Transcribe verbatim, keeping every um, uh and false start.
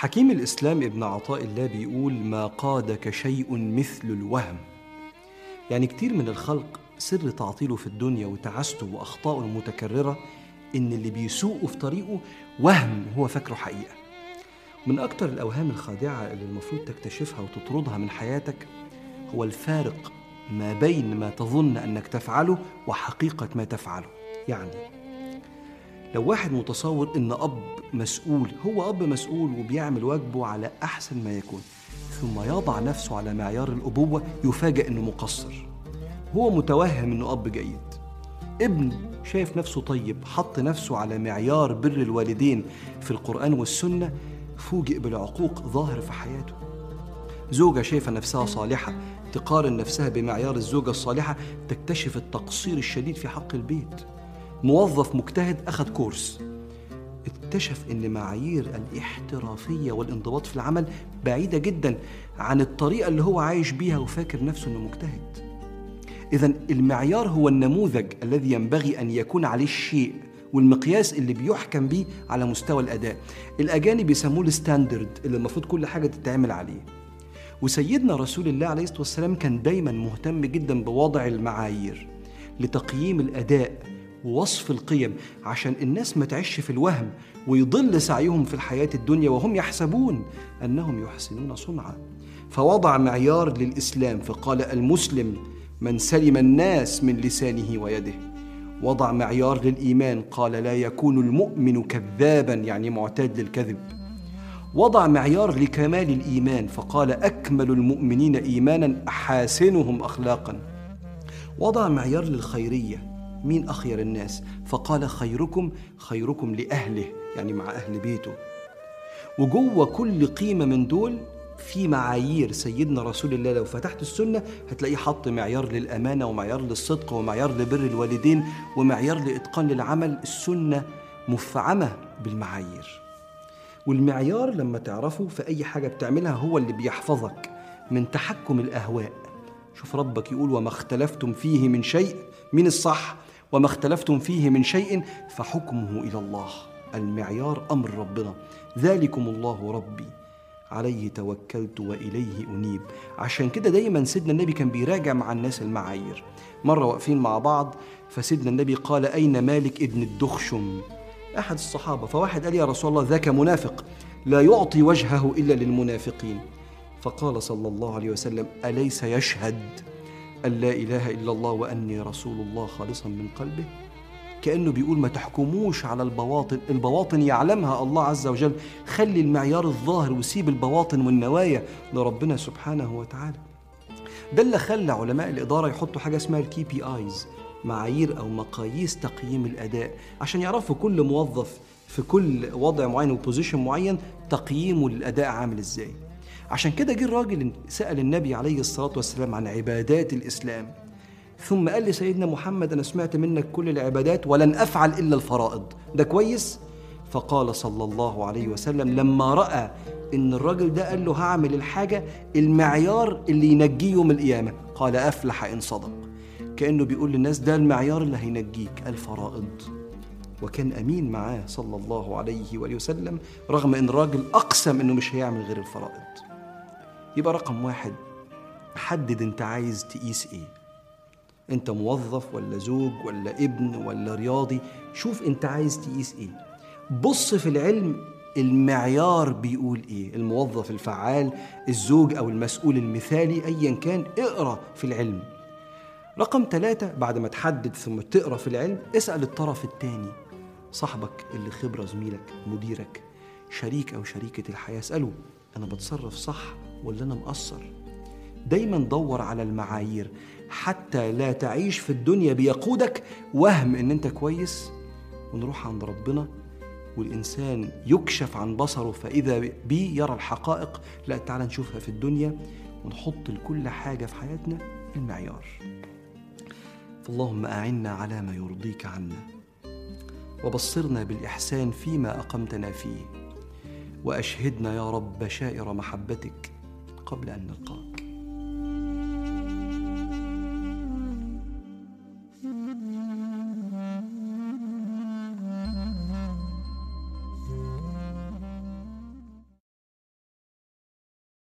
حكيم الإسلام ابن عطاء الله بيقول: ما قادك شيء مثل الوهم. يعني كتير من الخلق سر تعطيله في الدنيا وتعاسته وأخطائه المتكررة إن اللي بيسوقه في طريقه وهم هو فاكره حقيقة. من أكتر الأوهام الخادعة اللي المفروض تكتشفها وتطردها من حياتك هو الفارق ما بين ما تظن أنك تفعله وحقيقة ما تفعله. يعني لو واحد متصور إن أب مسؤول، هو أب مسؤول وبيعمل واجبه على أحسن ما يكون، ثم يضع نفسه على معيار الأبوة يفاجأ إنه مقصر. هو متوهم إنه أب جيد. ابن شايف نفسه طيب، حط نفسه على معيار بر الوالدين في القرآن والسنة، فوجئ بالعقوق ظاهر في حياته. زوجة شايفة نفسها صالحة، تقارن نفسها بمعيار الزوجة الصالحة، تكتشف التقصير الشديد في حق البيت. موظف مجتهد أخذ كورس، اكتشف إن معايير الاحترافية والانضباط في العمل بعيدة جدا عن الطريقة اللي هو عايش بيها وفاكر نفسه إنه مجتهد. إذن المعيار هو النموذج الذي ينبغي أن يكون عليه الشيء، والمقياس اللي بيحكم بيه على مستوى الأداء. الأجانب بيسموه الستاندرد اللي المفروض كل حاجة تتعمل عليه. وسيدنا رسول الله عليه الصلاة والسلام كان دايما مهتم جدا بوضع المعايير لتقييم الأداء ووصف القيم، عشان الناس ما تعيش في الوهم ويضل سعيهم في الحياة الدنيا وهم يحسبون أنهم يحسنون صنعا. فوضع معيار للإسلام فقال: المسلم من سلم الناس من لسانه ويده. وضع معيار للإيمان قال: لا يكون المؤمن كذابا، يعني معتاد للكذب. وضع معيار لكمال الإيمان فقال: أكمل المؤمنين إيمانا أحاسنهم أخلاقا. وضع معيار للخيرية، مين أخير الناس، فقال: خيركم خيركم لأهله، يعني مع أهل بيته. وجوه كل قيمة من دول في معايير. سيدنا رسول الله لو فتحت السنة هتلاقيه حط معيار للأمانة، ومعيار للصدق، ومعيار لبر الوالدين، ومعيار لإتقان للعمل. السنة مفعمة بالمعايير. والمعيار لما تعرفه في أي حاجة بتعملها هو اللي بيحفظك من تحكم الأهواء. شوف ربك يقول: وما اختلفتم فيه من شيء، من الصح، وما اختلفتم فيه من شيء فحكمه إلى الله. المعيار أمر ربنا. ذلكم الله ربي، عليه توكلت وإليه أنيب. عشان كده دايما سيدنا النبي كان بيراجع مع الناس المعايير. مرة واقفين مع بعض، فسيدنا النبي قال: أين مالك ابن الدخشم؟ أحد الصحابة. فواحد قال: يا رسول الله، ذاك منافق لا يعطي وجهه إلا للمنافقين. فقال صلى الله عليه وسلم: أليس يشهد أن لا إله إلا الله وأني رسول الله خالصا من قلبه؟ كأنه بيقول: ما تحكموش على البواطن، البواطن يعلمها الله عز وجل، خلي المعيار الظاهر وسيب البواطن والنوايا لربنا سبحانه وتعالى. ده اللي خلى علماء الإدارة يحطوا حاجة اسمها الكي بي آيز، معايير أو مقاييس تقييم الأداء، عشان يعرفوا كل موظف في كل وضع معين وبوزيشن معين تقييمه للأداء عامل إزاي. عشان كده جه الراجل سأل النبي عليه الصلاة والسلام عن عبادات الإسلام، ثم قال لسيدنا محمد: أنا سمعت منك كل العبادات ولن أفعل إلا الفرائض، ده كويس؟ فقال صلى الله عليه وسلم لما رأى إن الراجل ده قال له هعمل الحاجة المعيار اللي ينجيه يوم القيامة، قال: أفلح إن صدق. كأنه بيقول للناس: ده المعيار اللي هينجيك، الفرائض. وكان أمين معاه صلى الله عليه وآله وسلم، رغم إن الراجل أقسم إنه مش هيعمل غير الفرائض. يبقى رقم واحد، حدد أنت عايز تقيس إيه. أنت موظف ولا زوج ولا ابن ولا رياضي، شوف أنت عايز تقيس إيه. بص في العلم المعيار بيقول إيه، الموظف الفعال، الزوج أو المسؤول المثالي، أيا كان اقرأ في العلم. رقم ثلاثة، بعد ما تحدد ثم تقرأ في العلم، اسأل الطرف الثاني، صاحبك اللي خبرة، زميلك، مديرك، شريك أو شريكة الحياة، اسأله: أنا بتصرف صح ولا أنا مقصر؟ دايما دور على المعايير حتى لا تعيش في الدنيا بيقودك وهم إن أنت كويس، ونروح عند ربنا والإنسان يكشف عن بصره فإذا بي يرى الحقائق. لا، تعالى نشوفها في الدنيا ونحط لكل حاجة في حياتنا المعيار. فاللهم أعنا على ما يرضيك عنا، وبصرنا بالإحسان فيما أقمتنا فيه، وأشهدنا يا رب بشائر محبتك قبل أن نلقاك.